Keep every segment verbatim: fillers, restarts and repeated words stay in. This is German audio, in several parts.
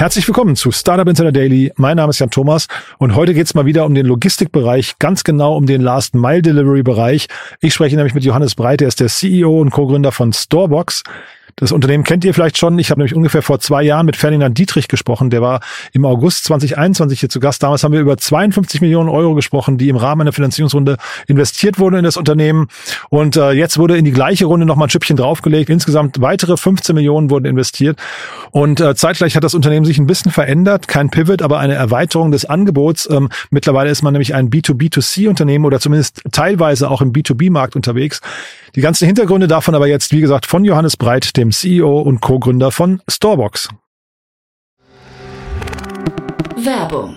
Herzlich willkommen zu Startup Insider Daily. Mein Name ist Jan Thomas und heute geht's mal wieder um den Logistikbereich, ganz genau um den Last-Mile-Delivery-Bereich. Ich spreche nämlich mit Johannes Braith, der ist der C E O und Co-Gründer von Storebox. Das Unternehmen kennt ihr vielleicht schon. Ich habe nämlich ungefähr vor zwei Jahren mit Ferdinand Dietrich gesprochen. Der war im August zwanzig einundzwanzig hier zu Gast. Damals haben wir über zweiundfünfzig Millionen Euro gesprochen, die im Rahmen einer Finanzierungsrunde investiert wurden in das Unternehmen. Und äh, jetzt wurde in die gleiche Runde nochmal ein Schippchen draufgelegt. Insgesamt weitere fünfzehn Millionen wurden investiert. Und äh, zeitgleich hat das Unternehmen sich ein bisschen verändert. Kein Pivot, aber eine Erweiterung des Angebots. Ähm, mittlerweile ist man nämlich ein B zwei B zwei C Unternehmen oder zumindest teilweise auch im B zwei B Markt unterwegs. Die ganzen Hintergründe davon aber jetzt, wie gesagt, von Johannes Braith, dem C E O und Co-Gründer von Storebox. Werbung.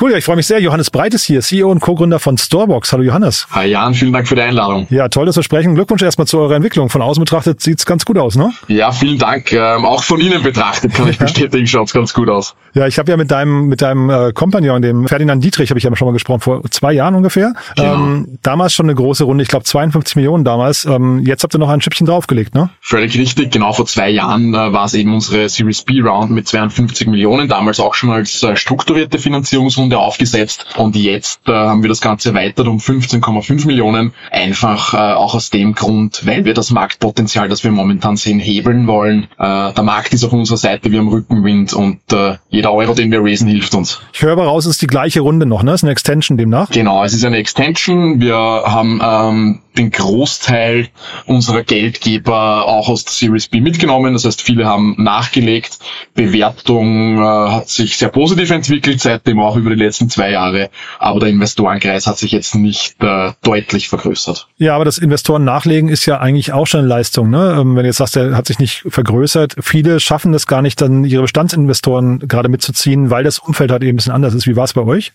Cool, ja, ich freue mich sehr. Johannes Braith ist hier, C E O und Co-Gründer von Storebox. Hallo Johannes. Hi Jan, vielen Dank für die Einladung. Ja, toll, dass wir sprechen. Glückwunsch erstmal zu eurer Entwicklung. Von außen betrachtet sieht's ganz gut aus, ne? Ja, vielen Dank. Ähm, auch von Ihnen betrachtet kann ich bestätigen, schaut's ganz gut aus. Ja, ich habe ja mit deinem mit deinem äh, Kompagnon, dem Ferdinand Dietrich, habe ich ja schon mal gesprochen, vor zwei Jahren ungefähr. Ja. Ähm, damals schon eine große Runde, ich glaube zweiundfünfzig Millionen damals. Ähm, jetzt habt ihr noch ein Schippchen draufgelegt, ne? Völlig richtig, genau vor zwei Jahren äh, war es eben unsere Series B Round mit zweiundfünfzig Millionen, damals auch schon als äh, strukturierte Finanzierungsrunde aufgesetzt und jetzt äh, haben wir das Ganze erweitert um fünfzehn Komma fünf Millionen, einfach äh, auch aus dem Grund, weil wir das Marktpotenzial, das wir momentan sehen, hebeln wollen. Äh, der Markt ist auf unserer Seite, wir haben Rückenwind und äh, jeder Euro, den wir raisen, hilft uns. Ich höre aber raus, es ist die gleiche Runde noch, ne? Es ist eine Extension demnach? Genau, es ist eine Extension. Wir haben ähm, den Großteil unserer Geldgeber auch aus der Series B mitgenommen, das heißt, viele haben nachgelegt. Bewertung äh, hat sich sehr positiv entwickelt, seitdem auch über die letzten zwei Jahre, aber der Investorenkreis hat sich jetzt nicht äh, deutlich vergrößert. Ja, aber das Investoren-Nachlegen ist ja eigentlich auch schon eine Leistung, ne? Ähm, wenn du jetzt sagst, der hat sich nicht vergrößert, viele schaffen das gar nicht, dann ihre Bestandsinvestoren gerade mitzuziehen, weil das Umfeld halt eben ein bisschen anders ist. Wie war es bei euch?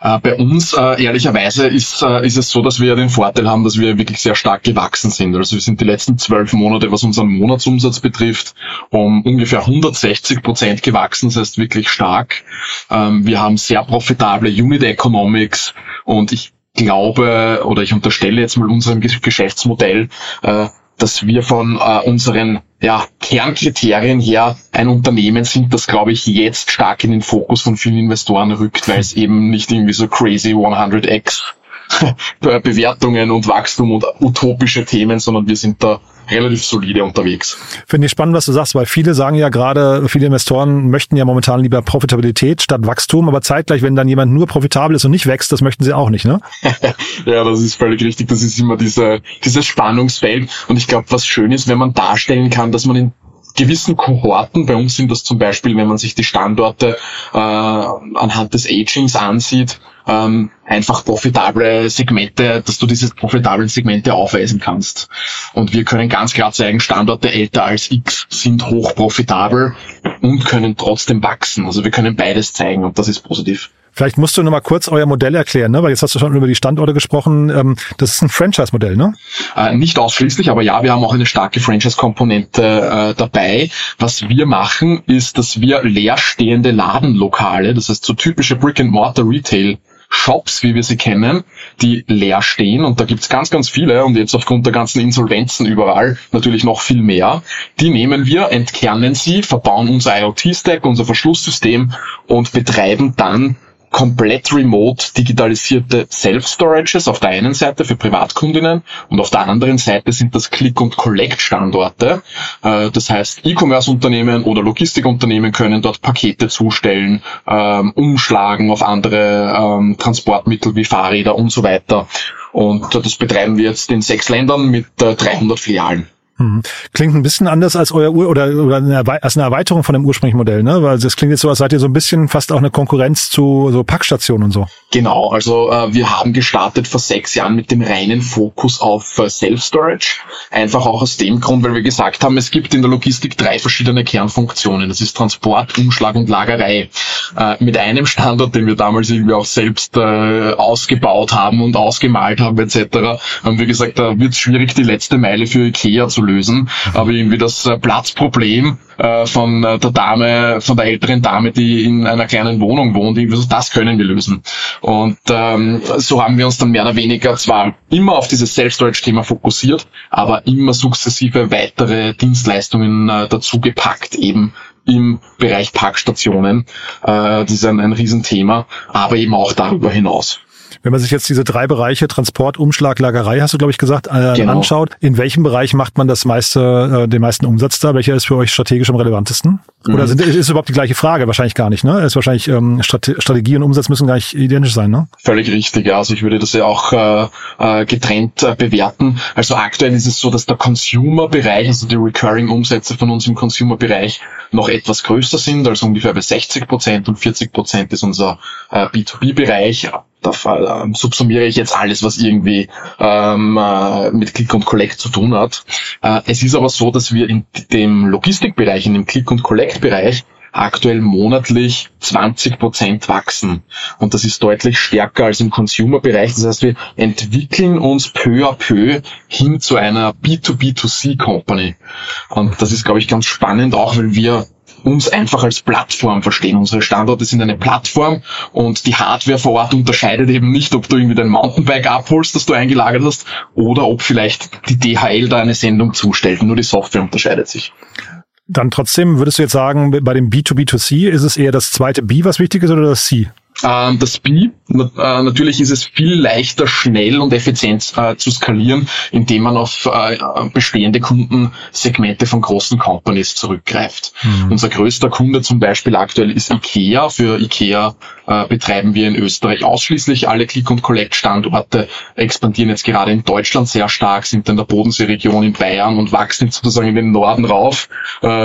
Äh, bei uns, äh, ehrlicherweise, ist, äh, ist es so, dass wir den Vorteil haben, dass wir wirklich sehr stark gewachsen sind. Also wir sind die letzten zwölf Monate, was unseren Monatsumsatz betrifft, um ungefähr hundertsechzig Prozent gewachsen, das heißt wirklich stark. Ähm, wir haben sehr profitable Unit Economics und ich glaube, oder ich unterstelle jetzt mal unserem Geschäftsmodell, äh, dass wir von äh, unseren ja, Kernkriterien her ein Unternehmen sind, das, glaube ich, jetzt stark in den Fokus von vielen Investoren rückt, weil es eben nicht irgendwie so crazy hundert x Bewertungen und Wachstum und utopische Themen, sondern wir sind da relativ solide unterwegs. Finde ich spannend, was du sagst, weil viele sagen ja gerade, viele Investoren möchten ja momentan lieber Profitabilität statt Wachstum, aber zeitgleich, wenn dann jemand nur profitabel ist und nicht wächst, das möchten sie auch nicht, ne? Ja, das ist völlig richtig. Das ist immer dieser, dieses Spannungsfeld. Und ich glaube, was schön ist, wenn man darstellen kann, dass man in gewissen Kohorten, bei uns sind das zum Beispiel, wenn man sich die Standorte äh, anhand des Agings ansieht, ähm, einfach profitable Segmente, dass du diese profitablen Segmente aufweisen kannst. Und wir können ganz klar zeigen, Standorte älter als X sind hochprofitabel und können trotzdem wachsen. Also wir können beides zeigen und das ist positiv. Vielleicht musst du noch mal kurz euer Modell erklären, ne? Weil jetzt hast du schon über die Standorte gesprochen. Das ist ein Franchise-Modell, ne? Äh, nicht ausschließlich, aber ja, wir haben auch eine starke Franchise-Komponente äh, dabei. Was wir machen, ist, dass wir leerstehende Ladenlokale, das heißt so typische Brick-and-Mortar-Retail-Shops, wie wir sie kennen, die leer stehen. Und da gibt's ganz, ganz viele und jetzt aufgrund der ganzen Insolvenzen überall natürlich noch viel mehr. Die nehmen wir, entkernen sie, verbauen unser I O T-Stack, unser Verschlusssystem und betreiben dann komplett remote digitalisierte Self-Storages auf der einen Seite für Privatkundinnen und auf der anderen Seite sind das Click- und Collect-Standorte. Das heißt, E-Commerce-Unternehmen oder Logistikunternehmen können dort Pakete zustellen, umschlagen auf andere Transportmittel wie Fahrräder und so weiter. Und das betreiben wir jetzt in sechs Ländern mit dreihundert Filialen. Klingt ein bisschen anders als euer Ur- oder, oder eine Erwe- als eine Erweiterung von dem ursprünglichen Modell, ne? Weil das klingt jetzt so, als seid ihr so ein bisschen fast auch eine Konkurrenz zu so Packstationen und so. Genau, also äh, wir haben gestartet vor sechs Jahren mit dem reinen Fokus auf äh, Self-Storage. Einfach auch aus dem Grund, weil wir gesagt haben, es gibt in der Logistik drei verschiedene Kernfunktionen. Das ist Transport, Umschlag und Lagerei. Äh, mit einem Standort, den wir damals irgendwie auch selbst äh, ausgebaut haben und ausgemalt haben et cetera, haben wir gesagt, da wird es schwierig, die letzte Meile für IKEA zu lösen, aber irgendwie das Platzproblem äh, von der Dame, von der älteren Dame, die in einer kleinen Wohnung wohnt, irgendwie so, das können wir lösen. Und ähm, so haben wir uns dann mehr oder weniger zwar immer auf dieses Self-Storage-Thema fokussiert, aber immer sukzessive weitere Dienstleistungen äh, dazu gepackt, eben im Bereich Parkstationen. Äh, das ist ein, ein Riesenthema, aber eben auch darüber hinaus. Wenn man sich jetzt diese drei Bereiche, Transport, Umschlag, Lagerei, hast du, glaube ich, gesagt, äh, genau. anschaut, in welchem Bereich macht man das meiste, äh, den meisten Umsatz da? Welcher ist für euch strategisch am relevantesten? Mhm. Oder sind, ist überhaupt die gleiche Frage? Wahrscheinlich gar nicht, ne? Ist wahrscheinlich, ähm, Strate- Strategie und Umsatz müssen gar nicht identisch sein, ne? Völlig richtig, ja. Also ich würde das ja auch äh, getrennt äh, bewerten. Also aktuell ist es so, dass der Consumer-Bereich, also die Recurring-Umsätze von uns im Consumer-Bereich noch etwas größer sind, also ungefähr bei sechzig Prozent und vierzig Prozent ist unser äh, B zwei B-Bereich. Da subsumiere ich jetzt alles, was irgendwie ähm, mit Click und Collect zu tun hat. Äh, es ist aber so, dass wir in dem Logistikbereich, in dem Click und Collect-Bereich aktuell monatlich zwanzig Prozent wachsen. Und das ist deutlich stärker als im Consumer-Bereich. Das heißt, wir entwickeln uns peu à peu hin zu einer B zwei B zwei C-Company. Und das ist, glaube ich, ganz spannend, auch weil wir uns einfach als Plattform verstehen. Unsere Standorte sind eine Plattform und die Hardware vor Ort unterscheidet eben nicht, ob du irgendwie dein Mountainbike abholst, das du eingelagert hast, oder ob vielleicht die D H L da eine Sendung zustellt. Nur die Software unterscheidet sich. Dann trotzdem würdest du jetzt sagen, bei dem B zwei B zwei C ist es eher das zweite B, was wichtig ist, oder das C? Das B, natürlich ist es viel leichter, schnell und effizient zu skalieren, indem man auf bestehende Kundensegmente von großen Companies zurückgreift. Mhm. Unser größter Kunde zum Beispiel aktuell ist IKEA. Für IKEA betreiben wir in Österreich ausschließlich alle Click und Collect Standorte, expandieren jetzt gerade in Deutschland sehr stark, sind in der Bodenseeregion in Bayern und wachsen jetzt sozusagen in den Norden rauf,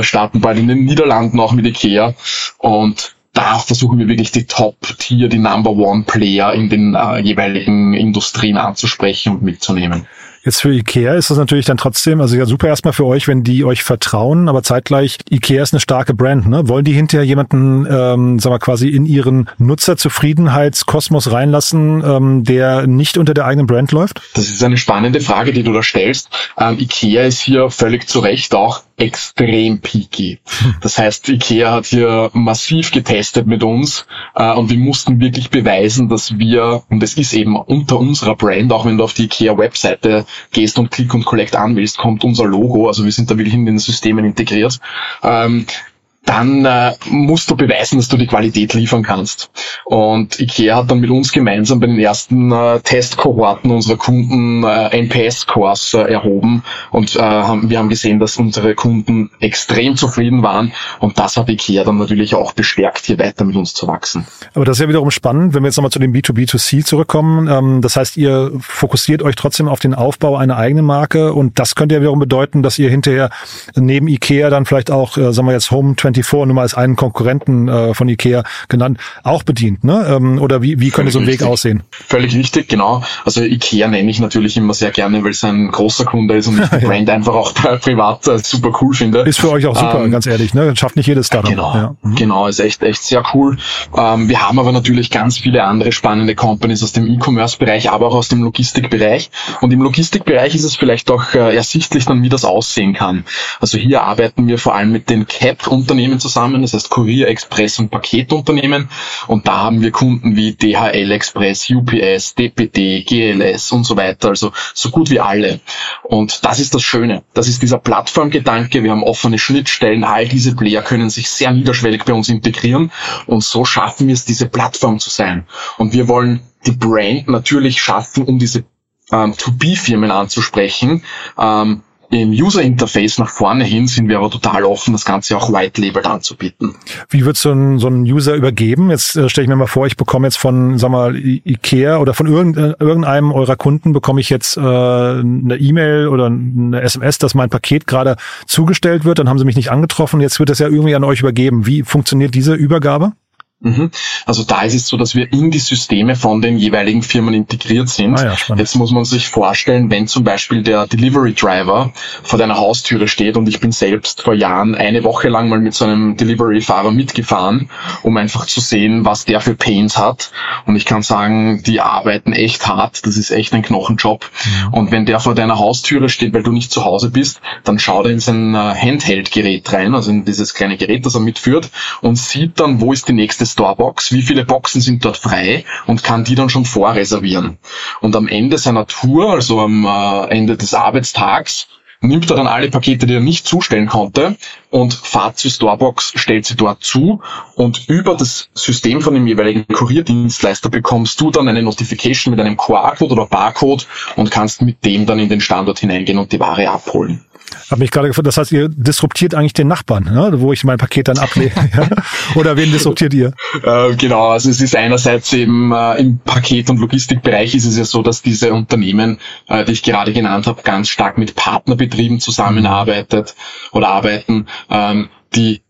starten bald in den Niederlanden auch mit IKEA und da versuchen wir wirklich die Top-Tier, die Number-One-Player in den äh, jeweiligen Industrien anzusprechen und mitzunehmen. Jetzt für IKEA ist das natürlich dann trotzdem, also ja super erstmal für euch, wenn die euch vertrauen, aber zeitgleich, IKEA ist eine starke Brand, ne? Wollen die hinterher jemanden, ähm, sagen wir quasi in ihren Nutzerzufriedenheitskosmos reinlassen, ähm, der nicht unter der eigenen Brand läuft? Das ist eine spannende Frage, die du da stellst. Ähm, IKEA ist hier völlig zu Recht auch extrem picky. Das heißt, IKEA hat hier massiv getestet mit uns äh, und wir mussten wirklich beweisen, dass wir, und es ist eben unter unserer Brand, auch wenn du auf die IKEA-Webseite gehst und Click und Collect anwählst, kommt unser Logo, also wir sind da wirklich in den Systemen integriert, ähm, dann äh, musst du beweisen, dass du die Qualität liefern kannst. Und IKEA hat dann mit uns gemeinsam bei den ersten äh, Testkohorten unserer Kunden äh, N P S-Scores äh, erhoben und äh, haben, wir haben gesehen, dass unsere Kunden extrem zufrieden waren und das hat IKEA dann natürlich auch bestärkt, hier weiter mit uns zu wachsen. Aber das ist ja wiederum spannend, wenn wir jetzt nochmal zu dem B zwei B zwei C zurückkommen. Ähm, das heißt, ihr fokussiert euch trotzdem auf den Aufbau einer eigenen Marke und das könnte ja wiederum bedeuten, dass ihr hinterher neben IKEA dann vielleicht auch, äh, sagen wir jetzt Home vierundzwanzig, nur mal als einen Konkurrenten äh, von IKEA genannt, auch bedient, ne? Ähm, oder wie, wie könnte so ein Weg aussehen? Völlig richtig, genau. Also IKEA nenne ich natürlich immer sehr gerne, weil es ein großer Kunde ist und ich die Brand einfach auch privat äh, super cool finde. Ist für euch auch super, ähm, ganz ehrlich, ne? Schafft nicht jedes Startup. Genau, ja. mhm. genau, ist echt, echt sehr cool. Ähm, wir haben aber natürlich ganz viele andere spannende Companies aus dem E-Commerce-Bereich, aber auch aus dem Logistikbereich. Und im Logistikbereich ist es vielleicht auch äh, ersichtlich dann, wie das aussehen kann. Also hier arbeiten wir vor allem mit den Cap-Unternehmen Unternehmen zusammen, das heißt Kurier, Express und Paketunternehmen. Und da haben wir Kunden wie D H L Express, U P S, D P D, G L S und so weiter, also so gut wie alle. Und das ist das Schöne. Das ist dieser Plattformgedanke. Wir haben offene Schnittstellen. All diese Player können sich sehr niederschwellig bei uns integrieren. Und so schaffen wir es, diese Plattform zu sein. Und wir wollen die Brand natürlich schaffen, um diese ähm, to be Firmen anzusprechen. Ähm, Im User-Interface nach vorne hin sind wir aber total offen, das Ganze auch white-labeled anzubieten. Wie wird so ein, so ein User übergeben? Jetzt äh, stelle ich mir mal vor, ich bekomme jetzt von, sag mal, IKEA oder von irgendeinem eurer Kunden bekomme ich jetzt äh, eine E-Mail oder eine S M S, dass mein Paket gerade zugestellt wird. Dann haben sie mich nicht angetroffen. Jetzt wird das ja irgendwie an euch übergeben. Wie funktioniert diese Übergabe? Also da ist es so, dass wir in die Systeme von den jeweiligen Firmen integriert sind. Ah ja, jetzt muss man sich vorstellen, wenn zum Beispiel der Delivery Driver vor deiner Haustüre steht, und ich bin selbst vor Jahren eine Woche lang mal mit so einem Delivery-Fahrer mitgefahren, um einfach zu sehen, was der für Pains hat. Und ich kann sagen, die arbeiten echt hart, das ist echt ein Knochenjob. Mhm. Und wenn der vor deiner Haustüre steht, weil du nicht zu Hause bist, dann schaut er in sein Handheld-Gerät rein, also in dieses kleine Gerät, das er mitführt, und sieht dann, wo ist die nächste Storebox, wie viele Boxen sind dort frei, und kann die dann schon vorreservieren. Und am Ende seiner Tour, also am Ende des Arbeitstags, nimmt er dann alle Pakete, die er nicht zustellen konnte, und fährt zur Storebox, stellt sie dort zu, und über das System von dem jeweiligen Kurierdienstleister bekommst du dann eine Notification mit einem Q R-Code oder Barcode und kannst mit dem dann in den Standort hineingehen und die Ware abholen. Hab mich gerade gefragt, das heißt, ihr disruptiert eigentlich den Nachbarn, ne? Wo ich mein Paket dann ablege. Ja? Oder wen disruptiert ihr? Äh, genau, also es ist einerseits eben äh, im Paket- und Logistikbereich ist es ja so, dass diese Unternehmen, äh, die ich gerade genannt habe, ganz stark mit Partnerbetrieben zusammenarbeitet oder arbeiten, ähm, die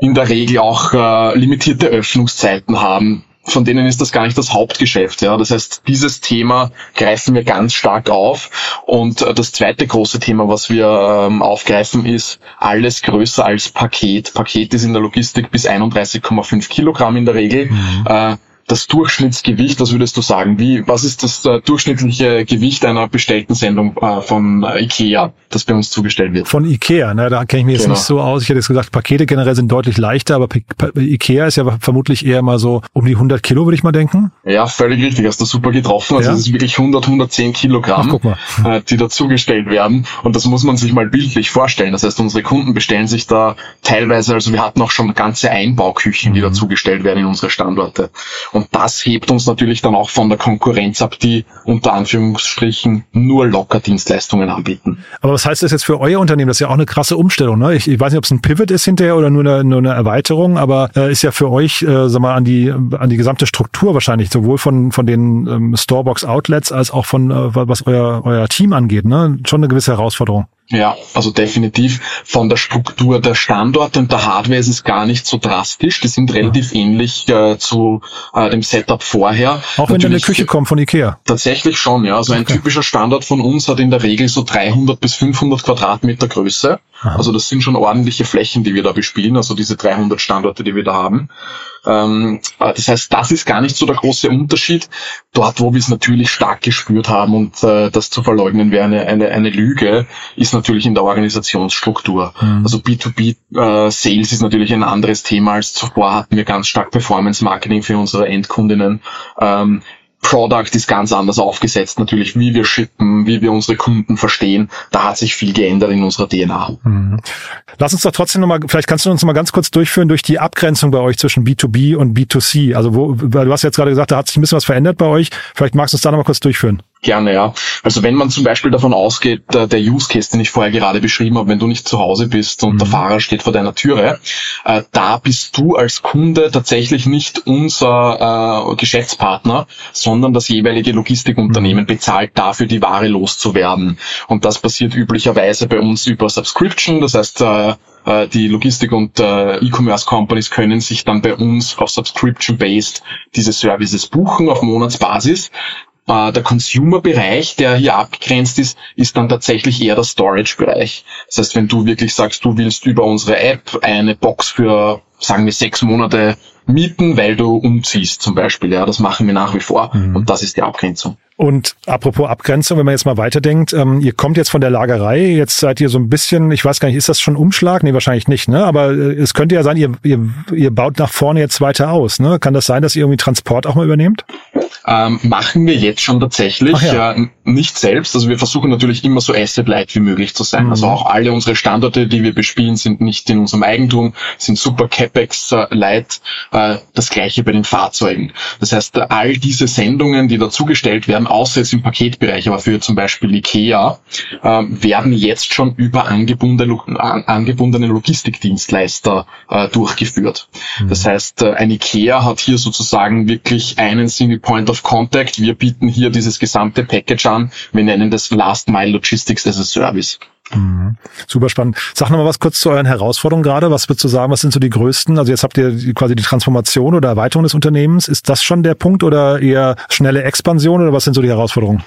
in der Regel auch äh, limitierte Öffnungszeiten haben. Von denen ist das gar nicht das Hauptgeschäft. Ja. Das heißt, dieses Thema greifen wir ganz stark auf. Und das zweite große Thema, was wir ähm, aufgreifen, ist alles größer als Paket. Paket ist in der Logistik bis einunddreißig Komma fünf Kilogramm in der Regel. Mhm. Äh, das Durchschnittsgewicht, was würdest du sagen? Wie, was ist das äh, durchschnittliche Gewicht einer bestellten Sendung äh, von äh, IKEA, das bei uns zugestellt wird? Von IKEA, ne, da kenne ich mich jetzt genau. Nicht so aus. Ich hätte jetzt gesagt, Pakete generell sind deutlich leichter, aber P- P- IKEA ist ja vermutlich eher mal so um die hundert Kilo, würde ich mal denken. Ja, völlig richtig, hast du super getroffen. Also es ja? ist wirklich hundert, hundertzehn Kilogramm, Ach, guck mal. Äh, die da zugestellt werden. Und das muss man sich mal bildlich vorstellen. Das heißt, unsere Kunden bestellen sich da teilweise, also wir hatten auch schon ganze Einbauküchen, mhm. die da zugestellt werden in unsere Standorte. Und Und das hebt uns natürlich dann auch von der Konkurrenz ab, die unter Anführungsstrichen nur locker Dienstleistungen anbieten. Aber was heißt das jetzt für euer Unternehmen? Das ist ja auch eine krasse Umstellung, ne? Ich, ich weiß nicht, ob es ein Pivot ist hinterher oder nur eine, nur eine Erweiterung, aber äh, ist ja für euch, äh, sag mal, an die an die gesamte Struktur wahrscheinlich, sowohl von von den ähm, Storebox-Outlets als auch von, äh, was euer euer Team angeht, ne? Schon eine gewisse Herausforderung. Ja, also definitiv von der Struktur der Standorte und der Hardware ist es gar nicht so drastisch. Die sind relativ ja. ähnlich äh, zu äh, dem Setup vorher. Auch wenn du in eine Küche kommt von IKEA? Tatsächlich schon, ja. Also ein okay. typischer Standort von uns hat in der Regel so dreihundert bis fünfhundert Quadratmeter Größe. Aha. Also das sind schon ordentliche Flächen, die wir da bespielen, also diese dreihundert Standorte, die wir da haben. Ähm, das heißt, das ist gar nicht so der große Unterschied. Dort, wo wir es natürlich stark gespürt haben, und äh, das zu verleugnen wäre eine, eine, eine Lüge, ist natürlich in der Organisationsstruktur. Mhm. Also B zwei B-Sales äh, ist natürlich ein anderes Thema als zuvor. Hatten wir ganz stark Performance-Marketing für unsere Endkundinnen. Ähm, Product ist ganz anders aufgesetzt, natürlich, wie wir shippen, wie wir unsere Kunden verstehen. Da hat sich viel geändert in unserer D N A. Mhm. Lass uns doch trotzdem nochmal, vielleicht kannst du uns noch mal ganz kurz durchführen durch die Abgrenzung bei euch zwischen B zwei B und B zwei C. Also wo, weil du hast jetzt gerade gesagt, da hat sich ein bisschen was verändert bei euch. Vielleicht magst du uns da nochmal kurz durchführen. Gerne, ja. Also wenn man zum Beispiel davon ausgeht, der Use Case, den ich vorher gerade beschrieben habe, wenn du nicht zu Hause bist und mhm. der Fahrer steht vor deiner Türe, äh, da bist du als Kunde tatsächlich nicht unser äh, Geschäftspartner, sondern das jeweilige Logistikunternehmen mhm. bezahlt dafür, die Ware loszuwerden. Und das passiert üblicherweise bei uns über Subscription, das heißt, äh, die Logistik- und äh, E-Commerce-Companies können sich dann bei uns auf Subscription-based diese Services buchen auf Monatsbasis. Der Consumer-Bereich, der hier abgegrenzt ist, ist dann tatsächlich eher der Storage-Bereich. Das heißt, wenn du wirklich sagst, du willst über unsere App eine Box für, sagen wir, sechs Monate mieten, weil du umziehst zum Beispiel. Ja, das machen wir nach wie vor. Mhm. Und das ist die Abgrenzung. Und apropos Abgrenzung, wenn man jetzt mal weiterdenkt, ähm, ihr kommt jetzt von der Lagerei, jetzt seid ihr so ein bisschen, ich weiß gar nicht, ist das schon Umschlag? Nee, wahrscheinlich nicht, ne? Aber äh, es könnte ja sein, ihr, ihr, ihr baut nach vorne jetzt weiter aus, ne? Kann das sein, dass ihr irgendwie Transport auch mal übernehmt? Ähm, machen wir jetzt schon tatsächlich, Ach ja. äh, nicht selbst. Also wir versuchen natürlich immer so asset-light wie möglich zu sein. Mhm. Also auch alle unsere Standorte, die wir bespielen, sind nicht in unserem Eigentum, sind super CapEx-light. Äh, das gleiche bei den Fahrzeugen. Das heißt, all diese Sendungen, die dazugestellt werden, außer jetzt im Paketbereich, aber für zum Beispiel IKEA, ähm, werden jetzt schon über angebundene, an, angebundene Logistikdienstleister äh, durchgeführt. Mhm. Das heißt, ein IKEA hat hier sozusagen wirklich einen Single Point of Contact. Wir bieten hier dieses gesamte Package an. Wir nennen das Last Mile Logistics as a Service. Mhm. Super spannend. Sag nochmal was kurz zu euren Herausforderungen gerade. Was würdest du sagen, was sind so die größten? Also jetzt habt ihr quasi die Transformation oder Erweiterung des Unternehmens. Ist das schon der Punkt oder eher schnelle Expansion oder was sind so die Herausforderungen?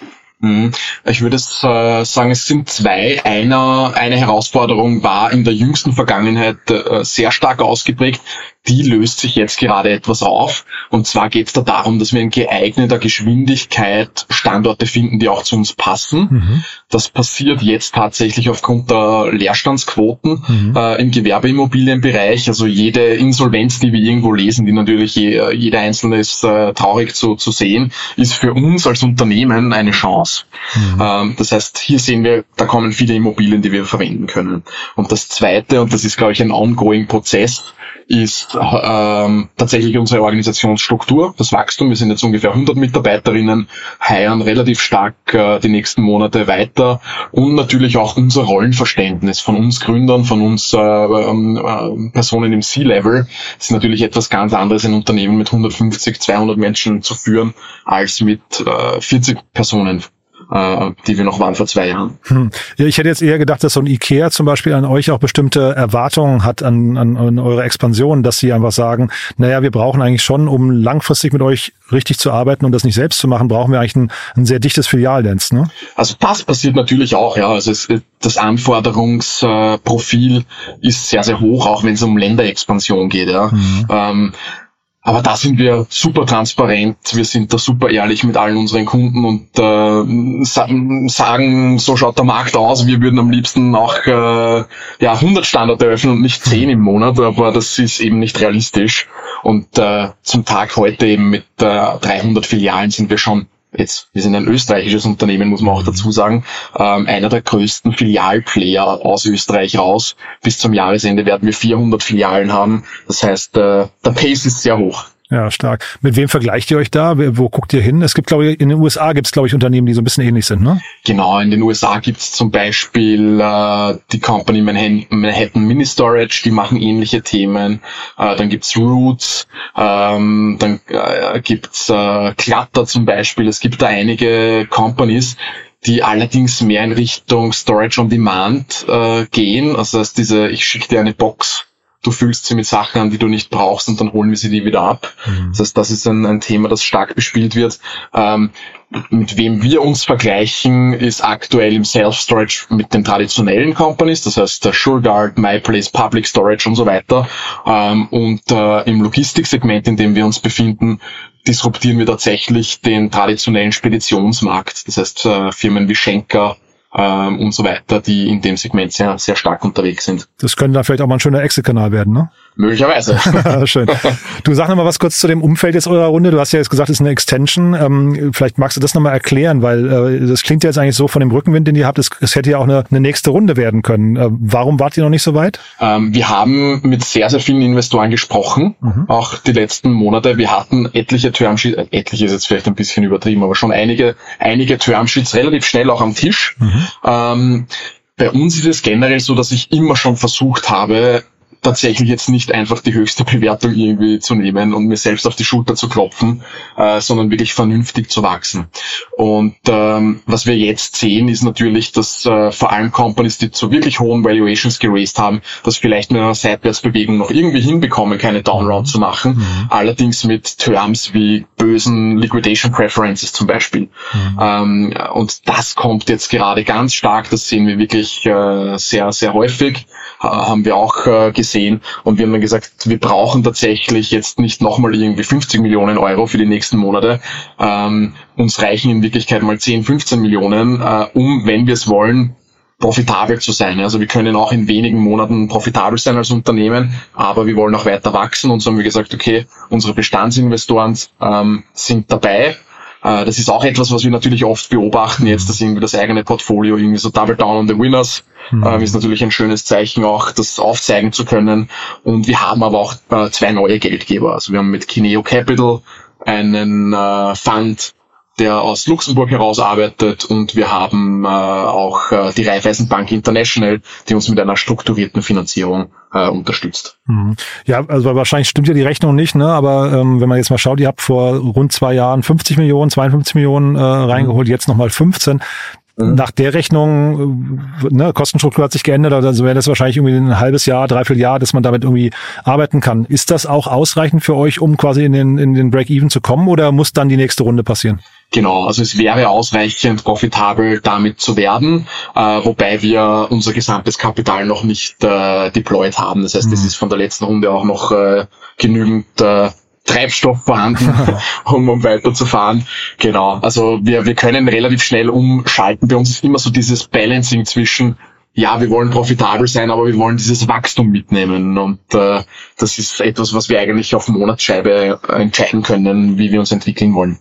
Ich würde sagen, es sind zwei. Einer, eine Herausforderung war in der jüngsten Vergangenheit sehr stark ausgeprägt. Die löst sich jetzt gerade etwas auf. Und zwar geht es da darum, dass wir in geeigneter Geschwindigkeit Standorte finden, die auch zu uns passen. Mhm. Das passiert jetzt tatsächlich aufgrund der Leerstandsquoten mhm. äh, im Gewerbeimmobilienbereich. Also jede Insolvenz, die wir irgendwo lesen, die natürlich je, jeder Einzelne ist äh, traurig zu, zu sehen, ist für uns als Unternehmen eine Chance. Mhm. Ähm, das heißt, hier sehen wir, da kommen viele Immobilien, die wir verwenden können. Und das Zweite, und das ist, glaube ich, ein ongoing Prozess, ist ähm, tatsächlich unsere Organisationsstruktur, das Wachstum. Wir sind jetzt ungefähr hundert Mitarbeiterinnen, heiern relativ stark äh, die nächsten Monate weiter und natürlich auch unser Rollenverständnis von uns Gründern, von uns äh, äh, Personen im C-Level ist natürlich etwas ganz anderes, ein Unternehmen mit hundertfünfzig, zweihundert Menschen zu führen, als mit äh, vierzig Personen, die wir noch waren vor zwei Jahren. Hm. Ja, ich hätte jetzt eher gedacht, dass so ein IKEA zum Beispiel an euch auch bestimmte Erwartungen hat an, an, an eure Expansion, dass sie einfach sagen, naja, wir brauchen eigentlich schon, um langfristig mit euch richtig zu arbeiten und das nicht selbst zu machen, brauchen wir eigentlich ein, ein sehr dichtes Filialnetz, ne? Also das passiert natürlich auch, ja. Also es, das Anforderungsprofil ist sehr, sehr hoch, auch wenn es um Länderexpansion geht, ja. Mhm. Ähm, Aber da sind wir super transparent, wir sind da super ehrlich mit allen unseren Kunden und äh, sa- sagen, so schaut der Markt aus, wir würden am liebsten auch äh, ja, hundert Standorte öffnen und nicht zehn im Monat, aber das ist eben nicht realistisch. Und äh, zum Tag heute eben mit äh, dreihundert Filialen sind wir schon, jetzt, wir sind ein österreichisches Unternehmen, muss man auch dazu sagen, ähm, einer der größten Filialplayer aus Österreich raus. Bis zum Jahresende werden wir vierhundert Filialen haben. Das heißt, äh, der Pace ist sehr hoch. Ja, stark. Mit wem vergleicht ihr euch da? Wo guckt ihr hin? Es gibt, glaube ich, in den U S A gibt es, glaube ich, Unternehmen, die so ein bisschen ähnlich sind, ne? Genau, in den U S A gibt es zum Beispiel äh, die Company Manhattan Mini Storage, die machen ähnliche Themen. Äh, dann gibt's Roots, ähm, dann äh, gibt's äh, Clutter zum Beispiel. Es gibt da einige Companies, die allerdings mehr in Richtung Storage on Demand äh, gehen. Also das heißt, diese, ich schicke dir eine Box, du füllst sie mit Sachen an, die du nicht brauchst und dann holen wir sie dir wieder ab. Mhm. Das heißt, das ist ein, ein Thema, das stark bespielt wird. Ähm, mit wem wir uns vergleichen, ist aktuell im Self-Storage mit den traditionellen Companies, das heißt der SureGard, MyPlace, Public Storage und so weiter. Ähm, und äh, im Logistiksegment, in dem wir uns befinden, disruptieren wir tatsächlich den traditionellen Speditionsmarkt. Das heißt äh, Firmen wie Schenker, Ähm, und so weiter, die in dem Segment sehr, sehr stark unterwegs sind. Das könnte dann vielleicht auch mal ein schöner Exit-Kanal werden, ne? Möglicherweise. Schön. Du, sag nochmal was kurz zu dem Umfeld jetzt eurer Runde. Du hast ja jetzt gesagt, es ist eine Extension. Ähm, vielleicht magst du das nochmal erklären, weil äh, das klingt ja jetzt eigentlich so von dem Rückenwind, den ihr habt. Es, es hätte ja auch eine, eine nächste Runde werden können. Äh, warum wart ihr noch nicht so weit? Ähm, wir haben mit sehr, sehr vielen Investoren gesprochen, mhm. auch die letzten Monate. Wir hatten etliche Termsheets, äh, etliche ist jetzt vielleicht ein bisschen übertrieben, aber schon einige, einige Termsheets relativ schnell auch am Tisch. Mhm. Ähm, bei uns ist es generell so, dass ich immer schon versucht habe, tatsächlich jetzt nicht einfach die höchste Bewertung irgendwie zu nehmen und mir selbst auf die Schulter zu klopfen, äh, sondern wirklich vernünftig zu wachsen. Und ähm, was wir jetzt sehen, ist natürlich, dass äh, vor allem Companies, die zu wirklich hohen Valuations geraced haben, das vielleicht mit einer Seitwärtsbewegung noch irgendwie hinbekommen, keine Downround zu machen, mhm. allerdings mit Terms wie bösen Liquidation Preferences zum Beispiel. Mhm. Ähm, und das kommt jetzt gerade ganz stark, das sehen wir wirklich äh, sehr, sehr häufig. haben wir auch äh, gesehen. Und wir haben dann gesagt, wir brauchen tatsächlich jetzt nicht nochmal irgendwie fünfzig Millionen Euro für die nächsten Monate. Ähm, uns reichen in Wirklichkeit mal zehn, fünfzehn Millionen, äh, um, wenn wir es wollen, profitabel zu sein. Also wir können auch in wenigen Monaten profitabel sein als Unternehmen, aber wir wollen auch weiter wachsen. Und so haben wir gesagt, okay, unsere Bestandsinvestoren ähm, sind dabei. Äh, das ist auch etwas, was wir natürlich oft beobachten jetzt, dass irgendwie das eigene Portfolio irgendwie so double down on the winners mhm. äh, ist natürlich ein schönes Zeichen auch, das aufzeigen zu können. Und wir haben aber auch äh, zwei neue Geldgeber. Also wir haben mit Kineo Capital einen äh, Fund, der aus Luxemburg heraus arbeitet, und wir haben äh, auch äh, die Raiffeisenbank International, die uns mit einer strukturierten Finanzierung äh, unterstützt. Mhm. Ja, also wahrscheinlich stimmt ja die Rechnung nicht, ne? Aber ähm, wenn man jetzt mal schaut, ihr habt vor rund zwei Jahren fünfzig Millionen, zweiundfünfzig Millionen äh, reingeholt, mhm. jetzt nochmal fünfzehn. Mhm. Nach der Rechnung, ne, Kostenstruktur hat sich geändert, also wäre das wahrscheinlich irgendwie ein halbes Jahr, dreiviertel Jahr, dass man damit irgendwie arbeiten kann. Ist das auch ausreichend für euch, um quasi in den, in den Break-Even zu kommen, oder muss dann die nächste Runde passieren? Genau, also es wäre ausreichend, profitabel damit zu werden, äh, wobei wir unser gesamtes Kapital noch nicht äh, deployed haben. Das heißt, mhm. es ist von der letzten Runde auch noch äh, genügend äh, Treibstoff vorhanden, um, um weiterzufahren. Genau, also wir, wir können relativ schnell umschalten. Bei uns ist immer so dieses Balancing zwischen, ja, wir wollen profitabel sein, aber wir wollen dieses Wachstum mitnehmen. Und äh, das ist etwas, was wir eigentlich auf Monatsscheibe entscheiden können, wie wir uns entwickeln wollen.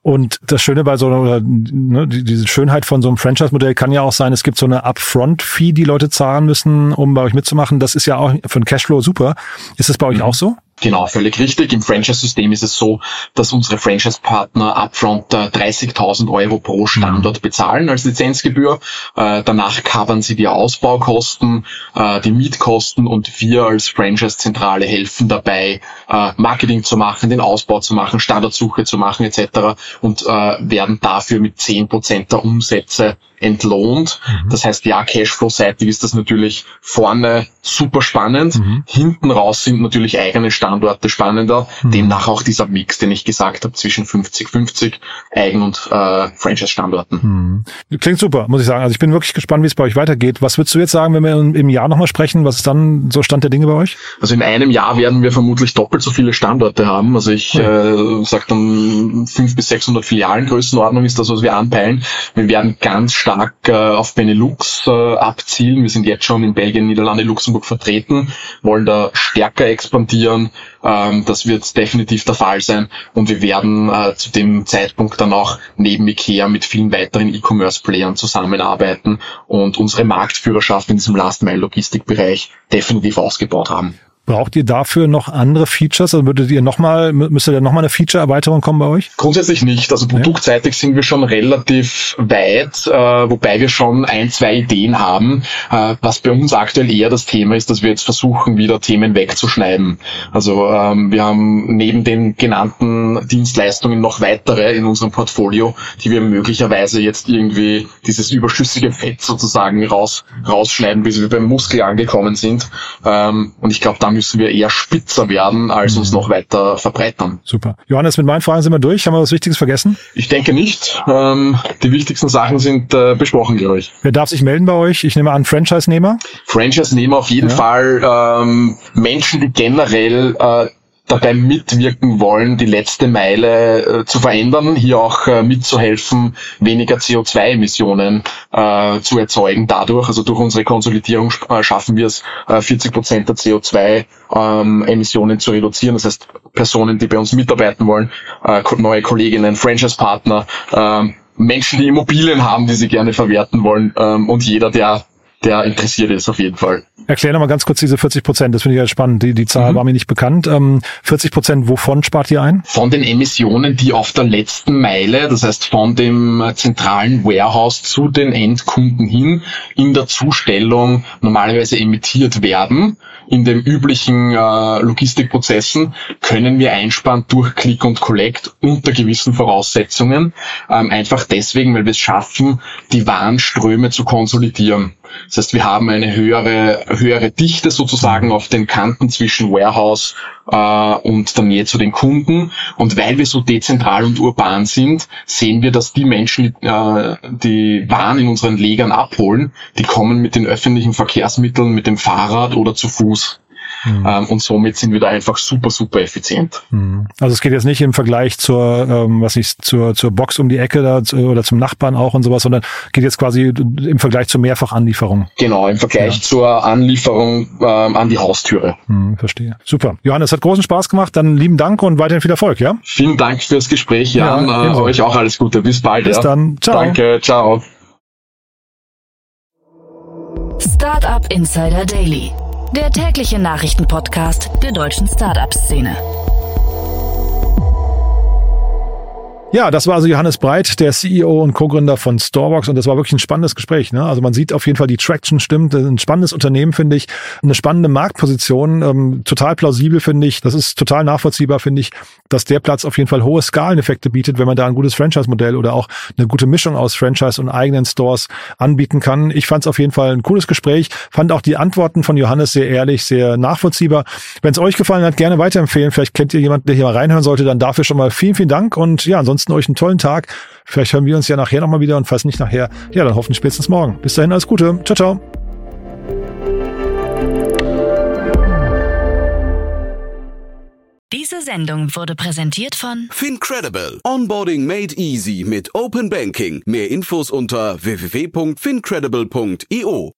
Und das Schöne bei so einer, ne, diese Schönheit von so einem Franchise-Modell kann ja auch sein, es gibt so eine Upfront-Fee, die Leute zahlen müssen, um bei euch mitzumachen. Das ist ja auch für den Cashflow super. Ist das bei euch mhm. auch so? Genau, völlig richtig. Im Franchise-System ist es so, dass unsere Franchise-Partner upfront äh, dreißigtausend Euro pro Standort mhm. bezahlen als Lizenzgebühr. Äh, danach covern sie die Ausbaukosten, äh, die Mietkosten, und wir als Franchise-Zentrale helfen dabei, äh, Marketing zu machen, den Ausbau zu machen, Standortsuche zu machen et cetera und äh, werden dafür mit zehn Prozent der Umsätze entlohnt. Mhm. Das heißt, ja, Cashflow-seitig ist das natürlich vorne super spannend. Mhm. Hinten raus sind natürlich eigene Standorte spannender. Mhm. Demnach auch dieser Mix, den ich gesagt habe, zwischen fünfzig fünfzig Eigen- und äh, Franchise-Standorten. Mhm. Klingt super, muss ich sagen. Also ich bin wirklich gespannt, wie es bei euch weitergeht. Was würdest du jetzt sagen, wenn wir im Jahr nochmal sprechen? Was ist dann so Stand der Dinge bei euch? Also in einem Jahr werden wir vermutlich doppelt so viele Standorte haben. Also ich mhm. äh, sage dann fünfhundert bis sechshundert Filialen Größenordnung ist das, was wir anpeilen. Wir werden ganz stark äh, auf Benelux äh, abzielen. Wir sind jetzt schon in Belgien, Niederlande, Luxemburg vertreten, wollen da stärker expandieren. Ähm, das wird definitiv der Fall sein, und wir werden äh, zu dem Zeitpunkt dann auch neben IKEA mit vielen weiteren E-Commerce-Playern zusammenarbeiten und unsere Marktführerschaft in diesem Last-Mile-Logistikbereich definitiv ausgebaut haben. Braucht ihr dafür noch andere Features? Also würdet ihr nochmal, müsste da nochmal eine Feature-Erweiterung kommen bei euch? Grundsätzlich nicht. Also produktseitig sind wir schon relativ weit, äh, wobei wir schon ein, zwei Ideen haben. Äh, was bei uns aktuell eher das Thema ist, dass wir jetzt versuchen, wieder Themen wegzuschneiden. Also ähm, wir haben neben den genannten Dienstleistungen noch weitere in unserem Portfolio, die wir möglicherweise jetzt irgendwie dieses überschüssige Fett sozusagen raus, rausschneiden, bis wir beim Muskel angekommen sind. Ähm, und ich glaube, dann müssen wir eher spitzer werden, als uns noch weiter verbreitern. Super. Johannes, mit meinen Fragen sind wir durch. Haben wir was Wichtiges vergessen? Ich denke nicht. Ähm, die wichtigsten Sachen sind äh, besprochen, glaube ich. Wer darf sich melden bei euch? Ich nehme an, Franchise-Nehmer? Franchise-Nehmer auf jeden ja. Fall. Ähm, Menschen, die generell äh, dabei mitwirken wollen, die letzte Meile äh, zu verändern, hier auch äh, mitzuhelfen, weniger C O zwei Emissionen äh, zu erzeugen dadurch. Also durch unsere Konsolidierung äh, schaffen wir es, äh, vierzig Prozent der C O zwei Emissionen ähm, zu reduzieren. Das heißt, Personen, die bei uns mitarbeiten wollen, äh, neue Kolleginnen, Franchise-Partner, äh, Menschen, die Immobilien haben, die sie gerne verwerten wollen, äh, und jeder, der der interessiert ist auf jeden Fall. Erklär nochmal ganz kurz diese vierzig Prozent, das finde ich ja spannend. Die, die Zahl mhm. war mir nicht bekannt. Ähm, vierzig Prozent, wovon spart ihr ein? Von den Emissionen, die auf der letzten Meile, das heißt von dem zentralen Warehouse zu den Endkunden hin, in der Zustellung normalerweise emittiert werden, in den üblichen äh, Logistikprozessen, können wir einsparen durch Click und Collect unter gewissen Voraussetzungen. Ähm, einfach deswegen, weil wir es schaffen, die Warenströme zu konsolidieren. Das heißt, wir haben eine höhere höhere Dichte sozusagen auf den Kanten zwischen Warehouse äh, und der Nähe zu den Kunden. Und weil wir so dezentral und urban sind, sehen wir, dass die Menschen, äh, die Waren in unseren Legern abholen, die kommen mit den öffentlichen Verkehrsmitteln, mit dem Fahrrad oder zu Fuß. Mhm. Und somit sind wir da einfach super, super effizient. Also es geht jetzt nicht im Vergleich zur, ähm, was ich, zur, zur Box um die Ecke da, oder zum Nachbarn auch und sowas, sondern geht jetzt quasi im Vergleich zur Mehrfachanlieferung. Genau, im Vergleich ja. zur Anlieferung ähm, an die Haustüre. Mhm, verstehe. Super. Johannes, hat großen Spaß gemacht. Dann lieben Dank und weiterhin viel Erfolg, ja? Vielen Dank fürs Gespräch, Jan. Ja, äh, euch auch alles Gute. Bis bald. Bis ja. dann. Ciao. Danke. Ciao. Startup Insider Daily. Der tägliche Nachrichtenpodcast der deutschen Startup-Szene. Ja, das war also Johannes Braith, der C E O und Co-Gründer von Storebox, und das war wirklich ein spannendes Gespräch, ne? Also man sieht auf jeden Fall, die Traction stimmt, ein spannendes Unternehmen, finde ich, eine spannende Marktposition, ähm, total plausibel, finde ich, das ist total nachvollziehbar, finde ich, dass der Platz auf jeden Fall hohe Skaleneffekte bietet, wenn man da ein gutes Franchise-Modell oder auch eine gute Mischung aus Franchise und eigenen Stores anbieten kann. Ich fand es auf jeden Fall ein cooles Gespräch, fand auch die Antworten von Johannes sehr ehrlich, sehr nachvollziehbar. Wenn es euch gefallen hat, gerne weiterempfehlen, vielleicht kennt ihr jemanden, der hier mal reinhören sollte, dann dafür schon mal vielen, vielen Dank und ja, ansonsten Ansonsten euch einen tollen Tag. Vielleicht hören wir uns ja nachher nochmal wieder und falls nicht nachher, ja, dann hoffentlich spätestens morgen. Bis dahin, alles Gute. Ciao, ciao. Diese Sendung wurde präsentiert von FinCredible. Onboarding made easy mit Open Banking. Mehr Infos unter w w w Punkt fincredible Punkt i o.